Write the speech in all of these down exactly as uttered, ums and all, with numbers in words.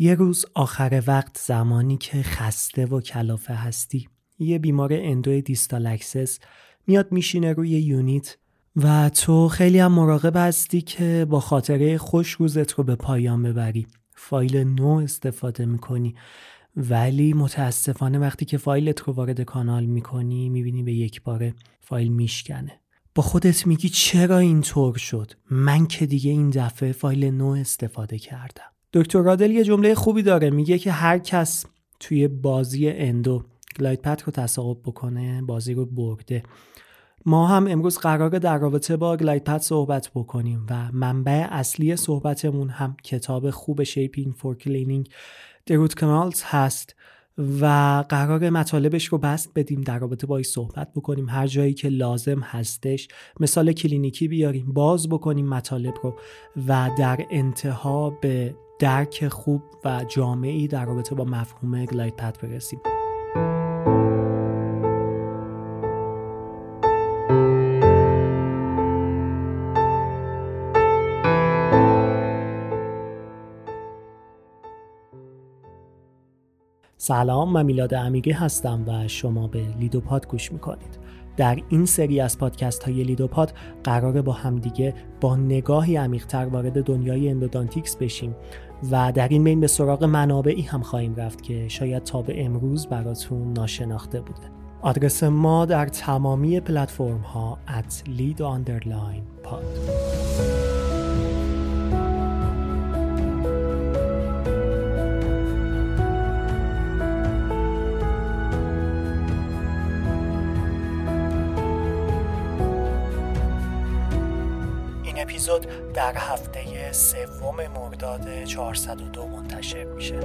یه روز آخر وقت زمانی که خسته و کلافه هستی، یه بیمار اندو دیستال اکسس میاد میشینه روی یونیت و تو خیلی هم مراقب هستی که با خاطره خوش روزت رو به پایان ببری. فایل نو استفاده میکنی، ولی متاسفانه وقتی که فایلت رو وارد کانال میکنی میبینی به یک باره فایل میشکنه. با خودت میگی چرا اینطور شد؟ من که دیگه این دفعه فایل نو استفاده کردم. دکتر رادل یه جمله خوبی داره، میگه که هر کس توی بازی اندو گلاید پت رو تصاحب بکنه بازی رو برده. ما هم امروز قراره در رابطه با گلاید پت صحبت بکنیم و منبع اصلی صحبتمون هم کتاب خوب Shaping for Cleaning the Root Canals هست و قراره مطالبش رو بست بدیم، در رابطه باهاش صحبت بکنیم، هر جایی که لازم هستش مثال کلینیکی بیاریم، باز بکنیم مطالب رو و در انتها به درک خوب و جامعی در رابطه با مفهوم گلاید پت برسیم. سلام، من میلاد عمیقی هستم و شما به لیدوپاد گوش میکنید. در این سری از پادکست های لیدوپاد قراره با همدیگه با نگاهی عمیق‌تر وارد دنیای اندودانتیکس بشیم و در این بین به سراغ منابعی هم خواهیم رفت که شاید تا به امروز براتون ناشناخته بوده. آدرس ما در تمامی پلتفرم ها ات لید آندرلاین پاد. اپیزود در هفته سوم مرداد چهارصد و دو منتشر میشه.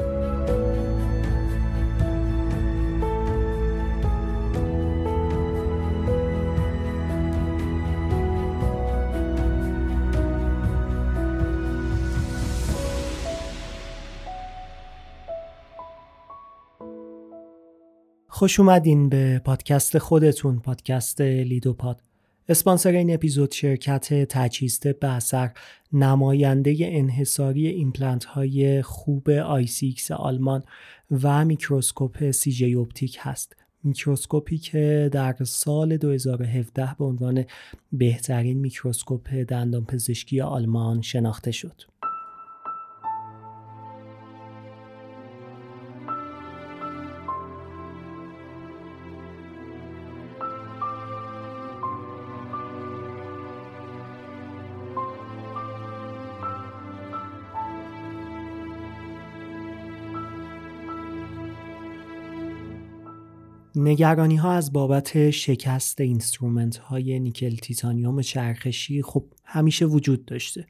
خوش اومدین به پادکست خودتون، پادکست لیدوپاد. اسپانسر این اپیزود شرکت تجهیز طب اثر، نماینده انحصاری ایمپلنت های خوب آی سی ایکس آلمان و میکروسکوپ سی جی اپتیک هست. میکروسکوپی که در سال دو هزار و هفده به عنوان بهترین میکروسکوپ دندانپزشکی آلمان شناخته شد. نگرانی ها از بابت شکست اینسترومنت های نیکل تیتانیوم چرخشی خب همیشه وجود داشته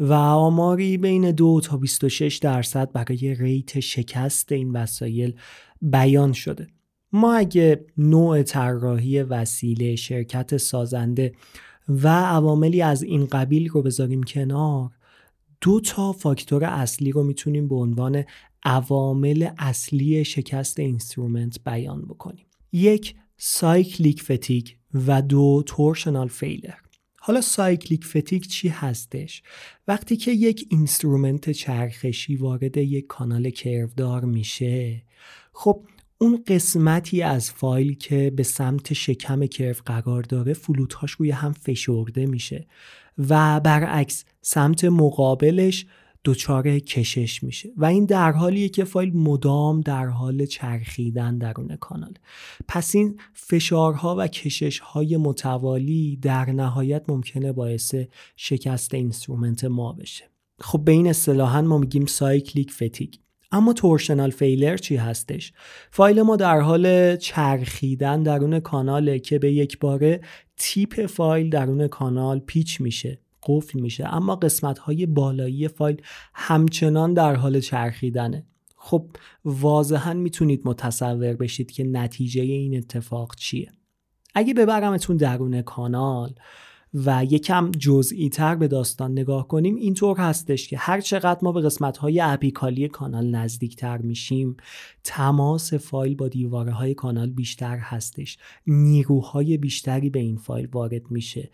و آماری بین دو تا بیست و شش درصد برای ریت شکست این وسایل بیان شده. ما اگه نوع طراحی وسیله، شرکت سازنده و عواملی از این قبیل رو بذاریم کنار، دو تا فاکتور اصلی رو میتونیم به عنوان عوامل اصلی شکست اینسترومنت بیان بکنیم. یک، سایکلیک فتیگ و دو، تورشنال فیلر. حالا سایکلیک فتیگ چی هستش؟ وقتی که یک اینسترومنت چرخشی وارد یک کانال کروودار میشه، خب اون قسمتی از فایل که به سمت شکم کرو قرار داره فلوت‌هاش روی هم فشرده میشه و برعکس سمت مقابلش دچار کشش میشه و این در حالیه که فایل مدام در حال چرخیدن درون کانال. پس این فشارها و کشش‌های متوالی در نهایت ممکنه باعث شکست اینسترومنت ما بشه. خب به این اصطلاحاً ما میگیم سایکلیک فتیگ. اما تورشنال فیلر چی هستش؟ فایل ما در حال چرخیدن درون کاناله که به یک باره تیپ فایل درون کانال پیچ میشه، قفل میشه، اما قسمت‌های بالایی فایل همچنان در حال چرخیدنه. خب واضحاً میتونید متصور بشید که نتیجه این اتفاق چیه. اگه ببرمتون درون کانال و یکم جزئی تر به داستان نگاه کنیم، اینطور هستش که هر چقدر ما به قسمت‌های اپیکالی کانال نزدیک تر میشیم، تماس فایل با دیوارهای کانال بیشتر هستش، نیروهای بیشتری به این فایل وارد میشه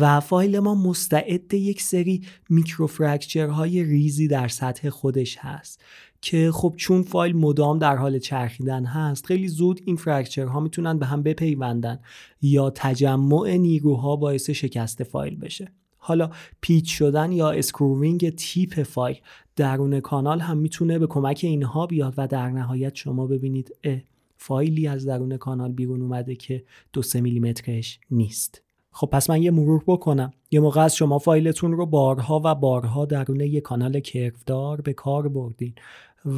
و فایل ما مستعد یک سری میکروفرکچرهای ریزی در سطح خودش هست که خب چون فایل مدام در حال چرخیدن هست، خیلی زود این فرکچرها میتونن به هم بپیوندن یا تجمع نیروها باعث شکست فایل بشه. حالا پیچ شدن یا اسکروینگ تیپ فایل درون کانال هم میتونه به کمک اینها بیاد و در نهایت شما ببینید فایلی از درون کانال بیرون اومده که دو سه میلیمترش نیست. خب پس من یه مرور بکنم. یه موقع از شما فایلتون رو بارها و بارها درون یه کانال کرودار به کار بردین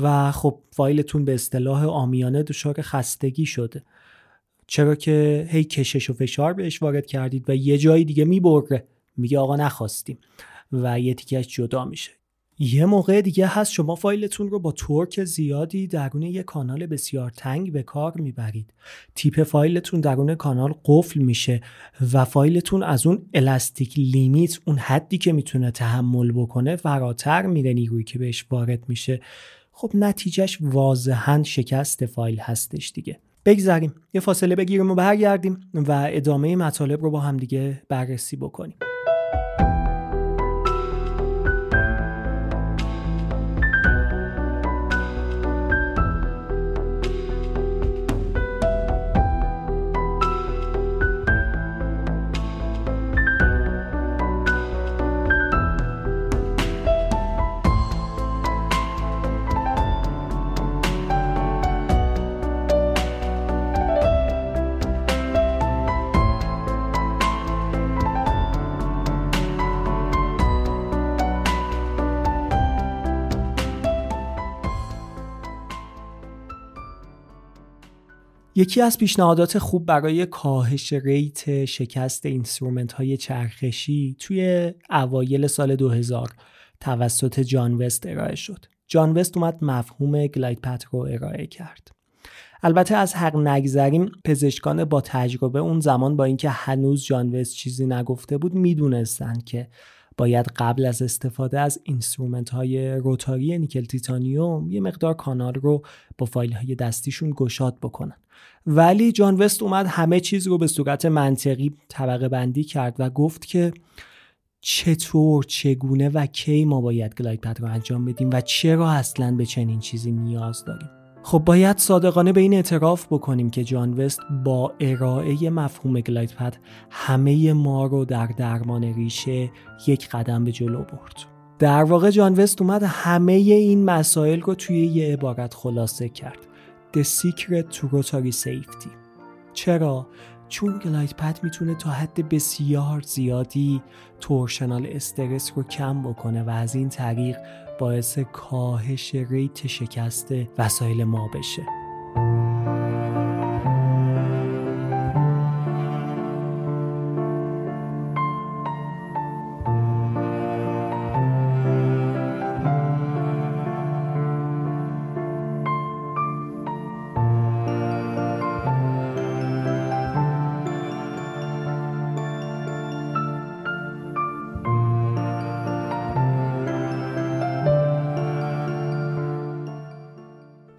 و خب فایلتون به اصطلاح عامیانه دچار خستگی شده، چرا که هی کشش و فشار بهش وارد کردید و یه جای دیگه میبره، میگه آقا نخواستیم و یه تیکش جدا میشه. یه موقع دیگه هست شما فایلتون رو با تورک زیادی درون یک کانال بسیار تنگ به کار میبرید، تیپ فایلتون درون کانال قفل میشه و فایلتون از اون الاستیک لیمیت، اون حدی که میتونه تحمل بکنه، فراتر میره نیرویی که بهش وارد میشه. خب نتیجهش واضحاً شکست فایل هستش دیگه. بگذاریم یه فاصله بگیریم و برگردیم و ادامه مطالب رو با هم دیگه بررسی بکنیم. یکی از پیشنهادات خوب برای کاهش ریت شکست اینسترومنت های چرخشی توی اوایل سال دو هزار توسط جان وست ارائه شد. جان وست اومد مفهوم گلاید پت رو ارائه کرد. البته از حق نگذریم، پزشکان با تجربه اون زمان با اینکه هنوز جان وست چیزی نگفته بود میدونستن که باید قبل از استفاده از اینسترومنت های روتاری نیکل تیتانیوم یه مقدار کانال رو با فایل های دستیشون گشاد بکنن. ولی جان وست اومد همه چیز رو به صورت منطقی طبقه بندی کرد و گفت که چطور، چگونه و کی ما باید گلاید پت رو انجام بدیم و چرا اصلاً به چنین چیزی نیاز داریم. خب باید صادقانه به این اعتراف بکنیم که جان وست با ارائه مفهوم گلاید پت همه ما رو در درمان ریشه یک قدم به جلو برد. در واقع جان وست اومد همه این مسائل رو توی یه عبارت خلاصه کرد: The Secret to Rotary Safety. چرا؟ چون گلاید پت میتونه تا حد بسیار زیادی تورشنال استرس رو کم بکنه و از این طریق باعث کاهش ریت شکست وسایل ما بشه.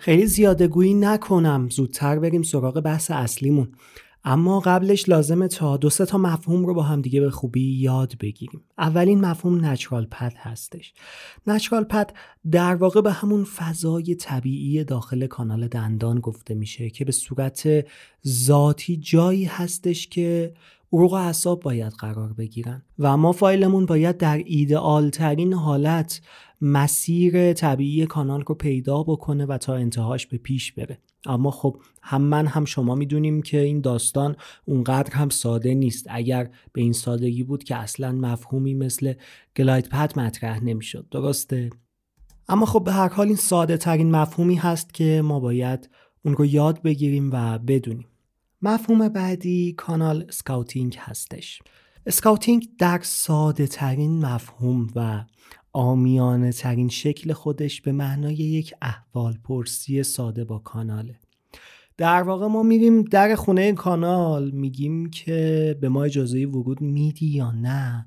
خیلی زیاده گویی نکنم، زودتر بریم سراغ بحث اصلیمون. اما قبلش لازمه تا دو سه تا مفهوم رو با هم دیگه به خوبی یاد بگیریم. اولین مفهوم نچرال پد هستش. نچرال پد در واقع به همون فضای طبیعی داخل کانال دندان گفته میشه که به صورت ذاتی جایی هستش که عروق اعصاب باید قرار بگیرن و ما فایلمون باید در ایدئال ترین حالت مسیر طبیعی کانال رو پیدا بکنه و تا انتهاش به پیش بره. اما خب هم من هم شما میدونیم که این داستان اونقدر هم ساده نیست. اگر به این سادگی بود که اصلا مفهومی مثل گلاید پت مطرح نمیشد، درسته؟ اما خب به هر حال این ساده ترین مفهومی هست که ما باید اون رو یاد بگیریم و بدونیم. مفهوم بعدی کانال اسکاوتینگ هستش. اسکاوتینگ در ساده ترین مفهوم و عامیانه ترین شکل خودش به معنای یک احوال پرسی ساده با کاناله. در واقع ما میریم در خونه کانال، میگیم که به ما اجازه ورود میدی یا نه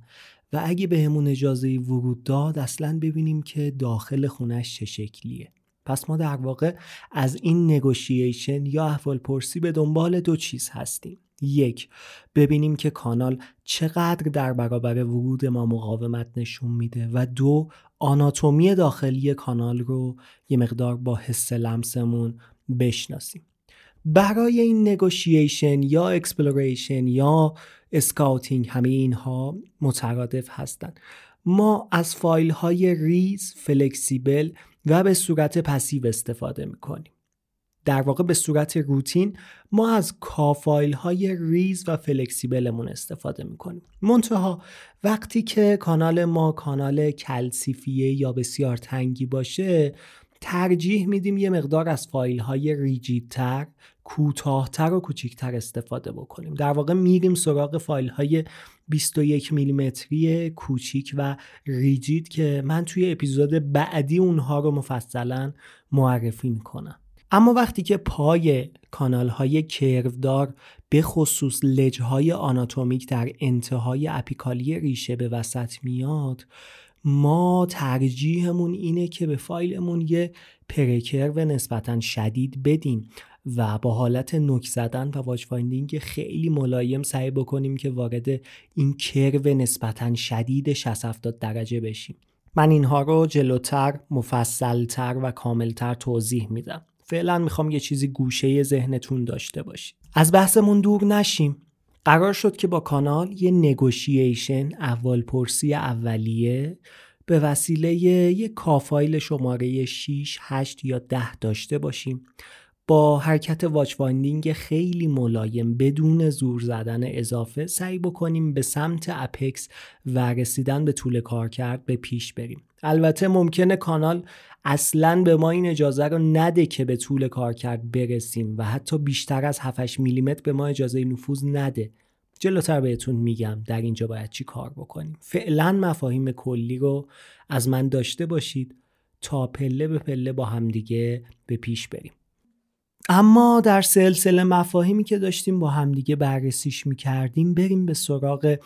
و اگه به همون اجازه ورود داد اصلا ببینیم که داخل خونش چه شکلیه. پس ما در واقع از این نگوشیشن یا احوال پرسی به دنبال دو چیز هستیم: یک، ببینیم که کانال چقدر در برابر ورود ما مقاومت نشون میده، و دو، آناتومی داخلی کانال رو یه مقدار با حس لمسمون بشناسیم. برای این نگوشیشن یا اکسپلوریشن یا اسکاوتینگ همه اینها مترادف هستن. ما از فایل های ریز، فلکسیبل و به صورت پسیو استفاده میکنیم. در واقع به صورت روتین ما از کا فایل های ریز و فلکسیبلمون استفاده میکنیم. منتها وقتی که کانال ما کانال کلسیفیه یا بسیار تنگی باشه، ترجیح میدیم یه مقدار از فایل های ریجیدتر، کوتاهتر و کوچیکتر استفاده بکنیم. در واقع میریم سراغ فایل های بیست و یک میلیمتری کوچیک و ریجید که من توی اپیزود بعدی اونها رو مفصلا معرفی میکنم. اما وقتی که پای کانال های کرودار، به خصوص لج های آناتومیک در انتهای اپیکالی ریشه به وسط میاد، ما ترجیحمون اینه که به فایلمون یه پرکرو نسبتاً شدید بدیم و با حالت نوک زدن و واچ فایندینگ خیلی ملایم سعی بکنیم که وارد این کرو نسبتاً شدید شصت هفتاد درجه بشیم. من اینها رو جلوتر، مفصلتر و کاملتر توضیح میدم. فعلا میخوام یه چیزی گوشه ذهنتون داشته باشید. از بحثمون دور نشیم. قرار شد که با کانال یه نگوشیشن، اول پرسی اولیه به وسیله یه کافایل شماره شش، هشت یا ده داشته باشیم، با حرکت واچ فایندینگ خیلی ملایم بدون زور زدن اضافه سعی بکنیم به سمت اپکس و رسیدن به طول کارکرد به پیش بریم. البته ممکنه کانال اصلاً به ما این اجازه رو نده که به طول کارکرد برسیم و حتی بیشتر از هفت هشت میلیمتر به ما اجازه نفوذ نده. جلوتر بهتون میگم در اینجا باید چی کار بکنیم. فعلاً مفاهیم کلی رو از من داشته باشید تا پله به پله با همدیگه به پیش بریم. اما در سلسله مفاهیمی که داشتیم با همدیگه بررسیش میکردیم، بریم به سراغ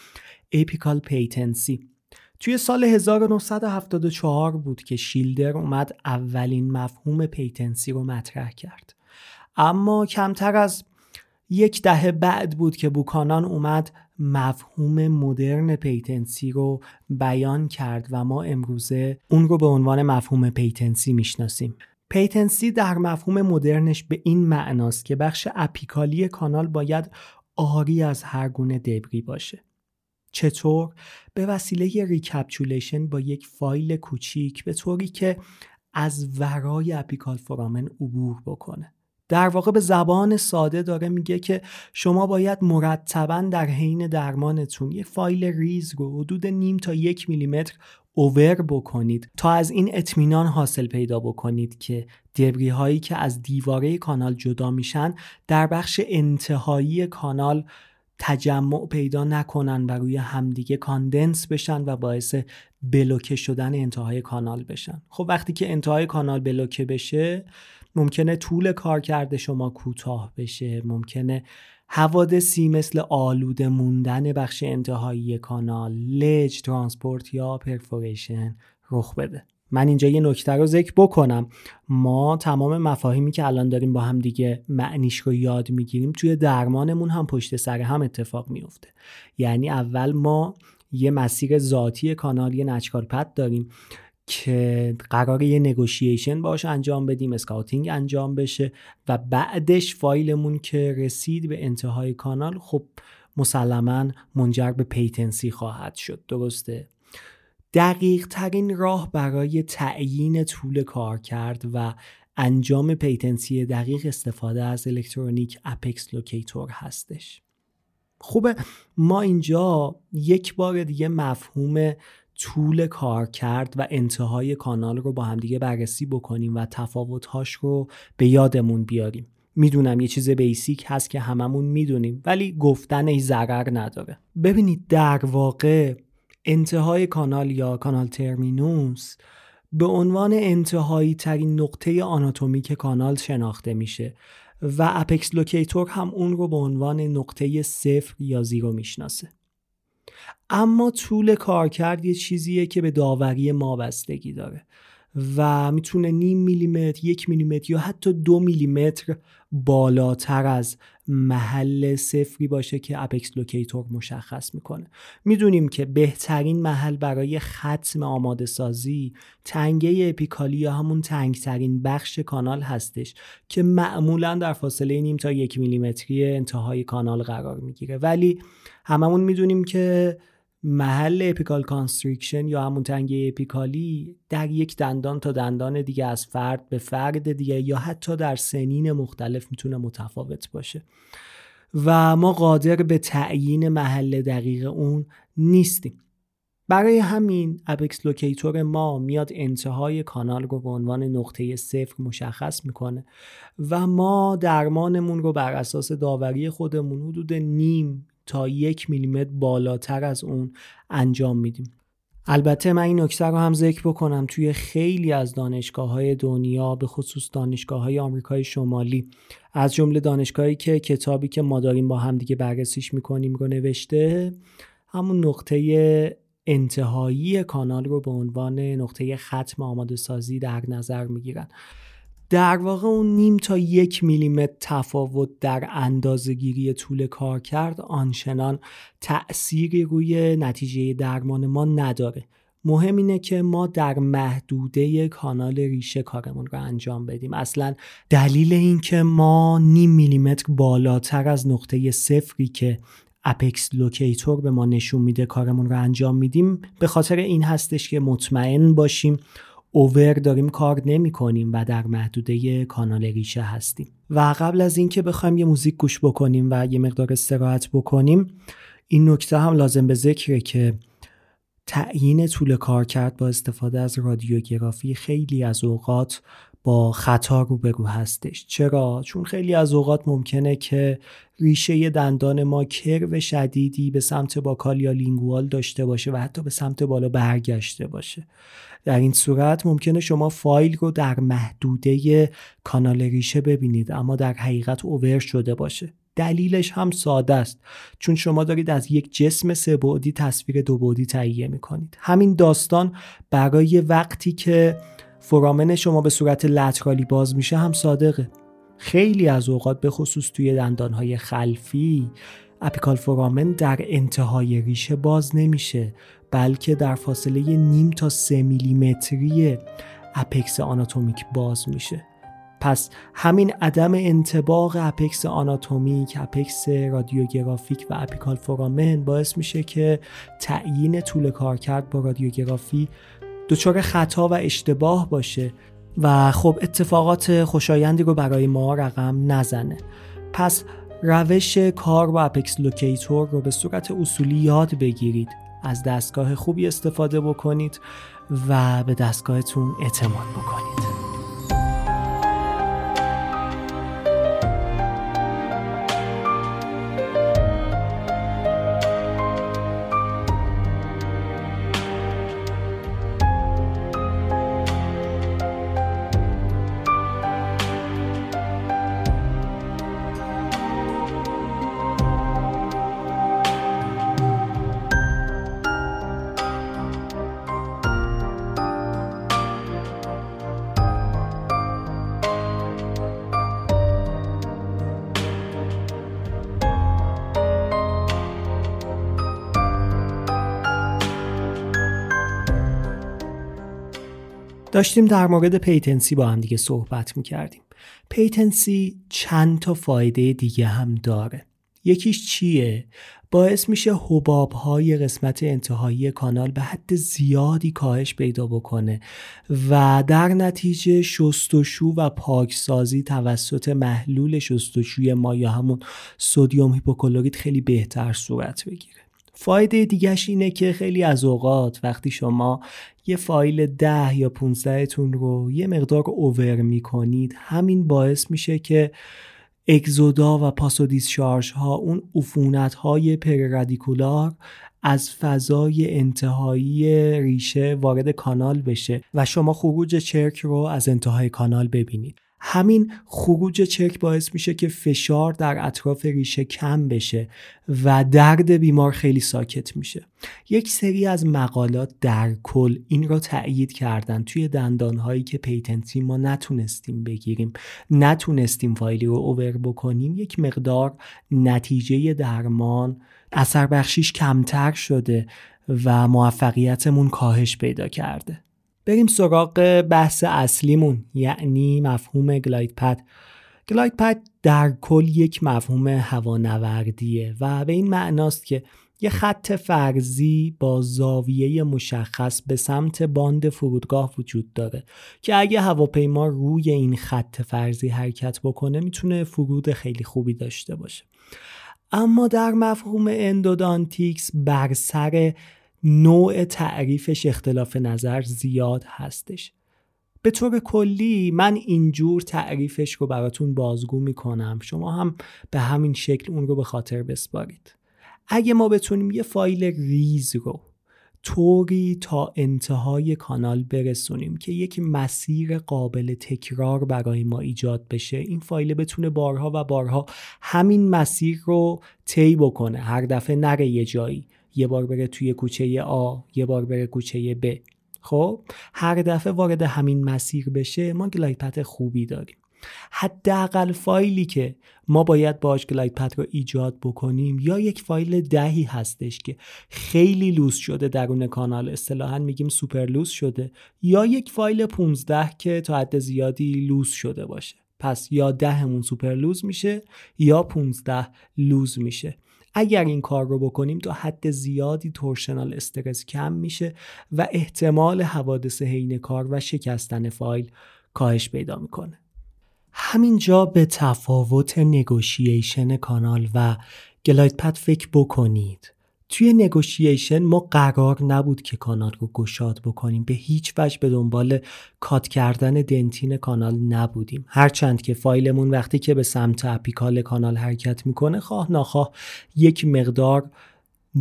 اپیکال پیتنسی. توی سال هزار و نهصد و هفتاد و چهار بود که شیلدر اومد اولین مفهوم پیتنسی رو مطرح کرد. اما کمتر از یک دهه بعد بود که بوکانان اومد مفهوم مدرن پیتنسی رو بیان کرد و ما امروزه اون رو به عنوان مفهوم پیتنسی میشناسیم. پیتنسی در مفهوم مدرنش به این معناست که بخش اپیکالی کانال باید آری از هر گونه دبری باشه. چطور؟ به وسیله ریکپچولیشن با یک فایل کوچیک، به طوری که از ورای اپیکال فرامن عبور بکنه. در واقع به زبان ساده داره میگه که شما باید مرتباً در حین درمانتون یه فایل ریز رو حدود نیم تا یک میلیمتر اوور بکنید تا از این اطمینان حاصل پیدا بکنید که دبری هایی که از دیواره کانال جدا میشن در بخش انتهایی کانال تجمع پیدا نکنن و روی همدیگه کاندنس بشن و باعث بلوکه شدن انتهای کانال بشن. خب وقتی که انتهای کانال بلوکه بشه، ممکنه طول کار کرده شما کوتاه بشه، ممکنه حوادثی مثل آلوده موندن بخش انتهایی کانال، لج، ترانسپورت یا پرفوریشن رخ بده. من اینجا یه نکته رو ذکر بکنم. ما تمام مفاهیمی که الان داریم با هم دیگه معنیش رو یاد میگیریم، توی درمانمون هم پشت سر هم اتفاق میفته. یعنی اول ما یه مسیر ذاتی کانال، یه نچکال پد داریم که قراره یه نگوشیشن باش انجام بدیم، اسکاوتینگ انجام بشه و بعدش فایلمون که رسید به انتهای کانال، خب مسلماً منجر به پیتنسی خواهد شد. درسته؟ دقیق ترین راه برای تعیین طول کار کرد و انجام پیتنسی دقیق، استفاده از الکترونیک اپکس لوکیتور هستش. خوبه، ما اینجا یک بار دیگه مفهوم طول کار کرد و انتهای کانال رو با همدیگه بررسی بکنیم و تفاوت‌هاش رو به یادمون بیاریم. میدونم یه چیز بیسیک هست که هممون میدونیم، ولی گفتن ای ضرر نداره. ببینید در واقع انتهای کانال یا کانال ترمینوس به عنوان انتهایی ترین نقطه آناتومیک کانال شناخته میشه و اپکس لوکیتور هم اون رو به عنوان نقطه صفر یا زیرو میشناسه. اما طول کارکرد یه چیزیه که به داوری ما بستگی داره و میتونه نیم میلیمتر، یک میلیمتر یا حتی دو میلیمتر بالاتر از محل صفری باشه که اپکس لوکیتور مشخص میکنه. میدونیم که بهترین محل برای ختم آماده سازی تنگه اپیکالی یا همون تنگترین بخش کانال هستش که معمولا در فاصله نیم تا یک میلیمتری انتهای کانال قرار میگیره، ولی هممون میدونیم که محل اپیکال کانستریکشن یا همون تنگه اپیکالی در یک دندان تا دندان دیگه، از فرد به فرد دیگه، یا حتی در سنین مختلف میتونه متفاوت باشه و ما قادر به تعیین محل دقیق اون نیستیم. برای همین اپکس لوکیتور ما میاد انتهای کانال رو به عنوان نقطه صفر مشخص میکنه و ما درمانمون رو بر اساس داوری خودمون حدود نیم تا یک میلیمتر بالاتر از اون انجام میدیم. البته من این نکته رو هم ذکر بکنم، توی خیلی از دانشگاه‌های دنیا به خصوص دانشگاه‌های آمریکای شمالی، از جمله دانشگاهی که کتابی که ما داریم با هم دیگه بررسیش میکنیم رو نوشته، همون نقطه انتهایی کانال رو به عنوان نقطه ختم آماده سازی در نظر میگیرن. در واقع اون نیم تا یک میلیمتر تفاوت در اندازه‌گیری طول کار کرد آنچنان تأثیری روی نتیجه درمان ما نداره. مهم اینه که ما در محدوده کانال ریشه کارمون رو انجام بدیم. اصلا دلیل این که ما نیم میلیمتر بالاتر از نقطه صفری که اپکس لوکیتور به ما نشون میده کارمون رو انجام میدیم به خاطر این هستش که مطمئن باشیم اوور داریم کار نمی کنیم و در محدوده کانال ریشه هستیم. و قبل از این که بخوایم یه موزیک گوش بکنیم و یه مقدار استراحت بکنیم، این نکته هم لازم به ذکره که تعیین طول کار کرد با استفاده از رادیوگرافی خیلی از اوقات با خطا روبرو هستش. چرا؟ چون خیلی از اوقات ممکنه که ریشه دندان ما کرو شدیدی به سمت باکال یا لینگوال داشته باشه و حتی به سمت بالا برگشته باشه. در این صورت ممکنه شما فایل رو در محدوده کانال ریشه ببینید اما در حقیقت اوور شده باشه. دلیلش هم ساده است، چون شما دارید از یک جسم سه بعدی تصویر دو بعدی تهیه می‌کنید. همین داستان برای وقتی که فرامن شما به صورت لترالی باز میشه هم صادقه. خیلی از اوقات به خصوص توی دندانهای خلفی اپیکال فرامن در انتهای ریشه باز نمیشه، بلکه در فاصله نیم تا سه میلیمتری اپکس آناتومیک باز میشه. پس همین عدم انطباق اپکس آناتومیک، اپکس رادیوگرافیک و اپیکال فرامن باعث میشه که تعیین طول کارکرد با رادیوگرافی دچار خطا و اشتباه باشه و خب اتفاقات خوشایندی رو برای ما رقم نزنه. پس روش کار با اپکس لوکیتور رو به صورت اصولی یاد بگیرید، از دستگاه خوبی استفاده بکنید و به دستگاهتون اعتماد بکنید. داشتیم در مورد پیتنسی با هم دیگه صحبت میکردیم. پیتنسی چند تا فایده دیگه هم داره. یکیش چیه؟ باعث میشه حبابهای قسمت انتهایی کانال به حد زیادی کاهش پیدا بکنه و در نتیجه شستشو و پاکسازی توسط محلول شستشوی ما یا همون سدیم هیپوکلوریت خیلی بهتر صورت بگیره. فایده دیگهش اینه که خیلی از اوقات وقتی شما یه فایل ده یا پونزده تون رو یه مقدار اوور میکنید، همین باعث میشه که اگزودا و پاسودیسشارژ ها، اون عفونت های پریرادیکولار از فضای انتهایی ریشه وارد کانال بشه و شما خروج چرک رو از انتهای کانال ببینید. همین خروج چرک باعث میشه که فشار در اطراف ریشه کم بشه و درد بیمار خیلی ساکت میشه. یک سری از مقالات در کل این را تأیید کردن توی دندانهایی که پیتنتی ما نتونستیم بگیریم، نتونستیم فایلی رو اوور بکنیم، یک مقدار نتیجه درمان اثر بخشیش کمتر شده و موفقیتمون کاهش پیدا کرده. بریم سراغ بحث اصلیمون، یعنی مفهوم گلاید پد. گلاید پد در کل یک مفهوم هوانوردیه و به این معناست که یه خط فرضی با زاویه مشخص به سمت باند فرودگاه وجود داره که اگه هواپیما روی این خط فرضی حرکت بکنه میتونه فرود خیلی خوبی داشته باشه. اما در مفهوم اندودانتیکس بر سر نوع تعریفش اختلاف نظر زیاد هستش. به طور کلی من اینجور تعریفش رو براتون بازگو میکنم، شما هم به همین شکل اون رو به خاطر بسپارید. اگه ما بتونیم یه فایل ریز رو طوری تا انتهای کانال برسونیم که یک مسیر قابل تکرار برای ما ایجاد بشه، این فایل بتونه بارها و بارها همین مسیر رو طی بکنه، هر دفعه نره یه جایی، یه بار بره توی کوچه آ، یه بار بره کوچه ب. خب هر دفعه وارد همین مسیر بشه، ما گلاید پت خوبی داریم. حداقل فایلی که ما باید باهاش گلاید پت رو ایجاد بکنیم یا یک فایل دهی هستش که خیلی لوس شده درون کانال، اصطلاحاً میگیم سوپر لوس شده، یا یک فایل پانزده که تا حد زیادی لوس شده باشه. پس یا دهمون سوپر لوس میشه یا پانزده لوس میشه. اگر این کار رو بکنیم تا حد زیادی تورشنال استرس کم میشه و احتمال حوادث حین کار و شکستن فایل کاهش پیدا میکنه. همینجا به تفاوت نگوشیشن کانال و گلاید پد فکر بکنید. توی نگوشیشن ما قرار نبود که کانال رو گشاد بکنیم، به هیچ وجه به دنبال کات کردن دنتین کانال نبودیم، هرچند که فایلمون وقتی که به سمت اپیکال کانال حرکت میکنه خواه ناخواه یک مقدار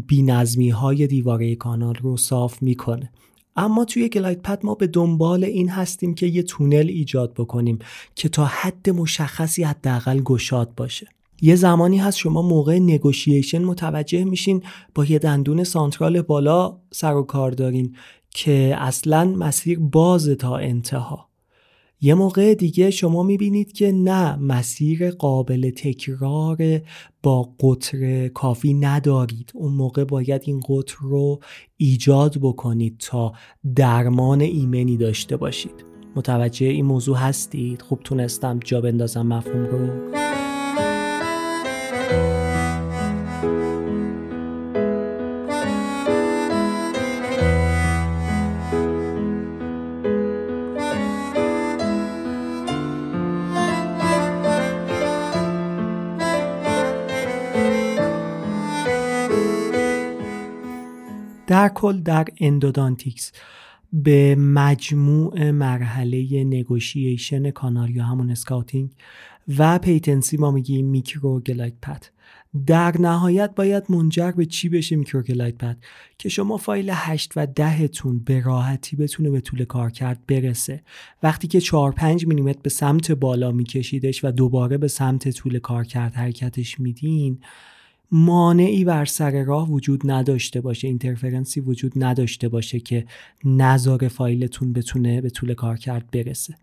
بی‌نظمی های دیواره کانال رو صاف میکنه. اما توی گلاید پد ما به دنبال این هستیم که یه تونل ایجاد بکنیم که تا حد مشخصی حداقل گشاد باشه. یه زمانی هست شما موقع نگوشیشن متوجه میشین با یه دندون سانترال بالا سر و کار دارین که اصلاً مسیر باز تا انتها. یه موقع دیگه شما میبینید که نه، مسیر قابل تکرار با قطر کافی ندارید، اون موقع باید این قطر رو ایجاد بکنید تا درمان ایمنی داشته باشید. متوجه این موضوع هستید؟ خوب تونستم جا بندازم مفهوم رو؟ در کل در اندودانتیکس به مجموع مرحله نگوشیشن کانال یا همون اسکاوتینگ و پیتنسی ما میگیم میکرو گلاید پد. در نهایت باید منجر به چی بشه میکرو گلاید پد؟ که شما فایل هشت و ده تون به راحتی بتونه به طول کارکرد برسه. وقتی که چهار پنج میلیمتر به سمت بالا میکشیدش و دوباره به سمت طول کارکرد حرکتش میدین، مانعی بر سر راه وجود نداشته باشه، اینترفرنسی وجود نداشته باشه که نذار فایلتون بتونه به طول کارکرد برسه.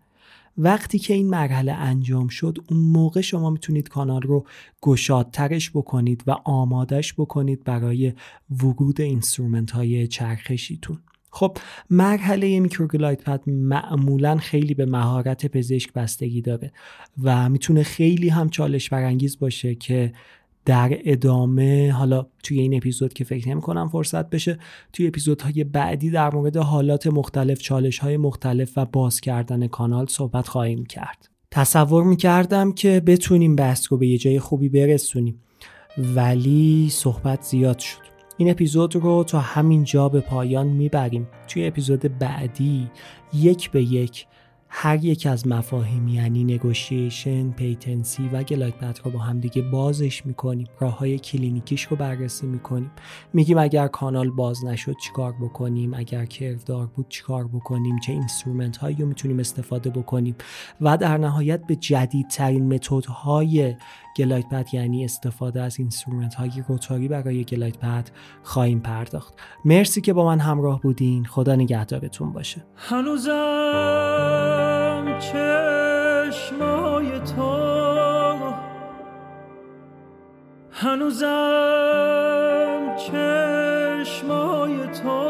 وقتی که این مرحله انجام شد، اون موقع شما میتونید کانال رو گشادترش بکنید و آمادش بکنید برای ورود اینسترومنت های چرخشیتون. خب مرحله میکرو گلاید پد معمولا خیلی به مهارت پزشک بستگی داره و میتونه خیلی هم چالش برانگیز باشه که در ادامه، حالا توی این اپیزود که فکر نمی کنم فرصت بشه، توی اپیزودهای بعدی در مورد حالات مختلف، چالش‌های مختلف و باز کردن کانال صحبت خواهیم کرد. تصور می کردم که بتونیم بحث رو به یه جای خوبی برسونیم، ولی صحبت زیاد شد. این اپیزود رو تا همین جا به پایان می بریم. توی اپیزود بعدی یک به یک هر یک از مفاهیم یعنی نگوشیشن، پیتنسی و گلاید پت رو با هم دیگه بازش میکنیم، راههای کلینیکیش رو بررسی میکنیم، میگیم اگر کانال باز نشد چیکار بکنیم، اگر کرو دار بود چیکار بکنیم، چه اینسترومنت هایی رو میتونیم استفاده بکنیم و در نهایت به جدیدترین متد های گلاید پت یعنی استفاده از اینسترومنت های روتاری برای گلاید پت خواهیم پرداخت. مرسی که با من همراه بودین. خدا نگهدارتون باشه. هنوزم چشمای تو، هنوزم چشمای تو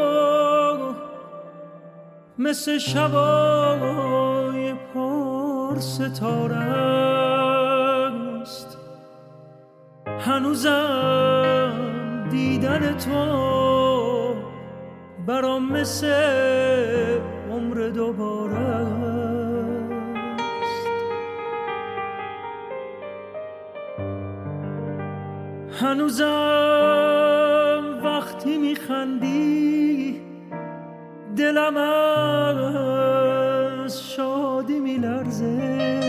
مثل شبای پر ستاره است، هنوزم دیدن تو برام مثل عمر دوباره. هنوزم وقتی میخندی دلم از شادی میلرزه،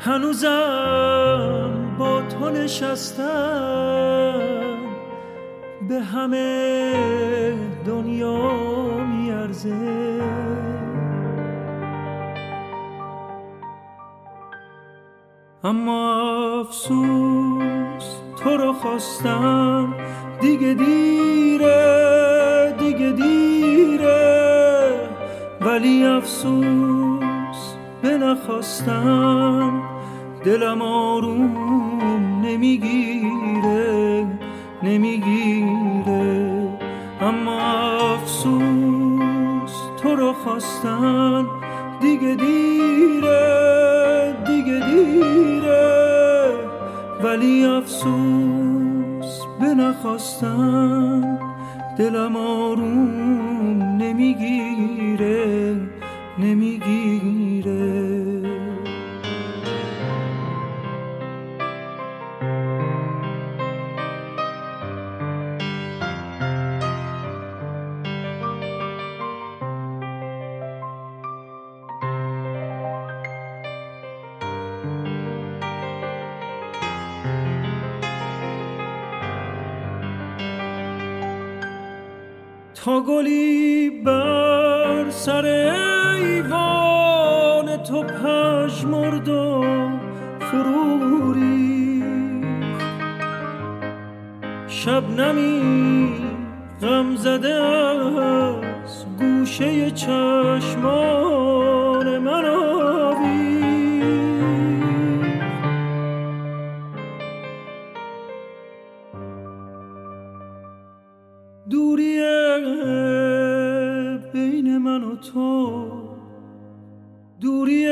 هنوزم با تو نشستم به همه دنیا میارزه، اما افسوس تو رو خواستم، دیگه دیره دیگه دیره، ولی افسوس به نخواستم، دلم آروم نمیگیره نمیگیره، اما افسوس تو رو خواستم، دیگه دیره دیگه دیره، ولی افسوس به نخواستم، دلم آروم نمیگیره نمیگیره. تا گلی بر سر ایوان تو پژمرد و فرو ریخت، شبنمی غم زده از گوشه چشمان من آویخت، دوری بین من و تو، دوری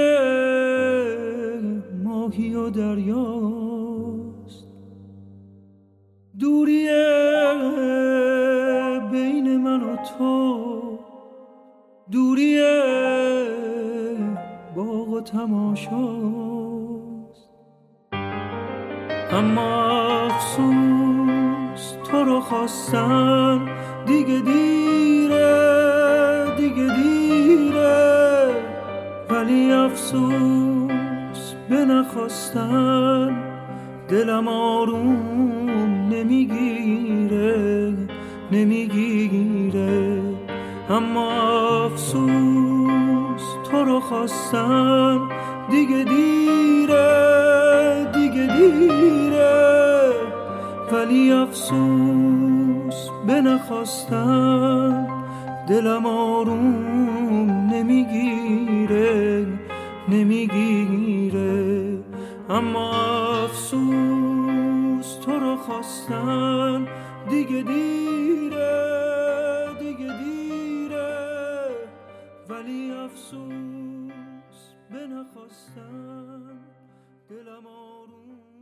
ماهی و دریاست، دوری بین من و تو، دوری باغ و تماشاست، اما افسوس تو رو خواستم، دیگه دیره دیگه دیره، ولی افسوس به نخواستن، دلم آروم نمیگیره نمیگیره، اما افسوس تو رو خواستن، دیگه دیره دیگه دیره، ولی افسوس به نخواستم، دلم آروم نمیگیره نمیگیره، اما افسوس تو رو خواستم، دیگه دیره دیگه دیره، ولی افسوس به نخواستم، دلم آروم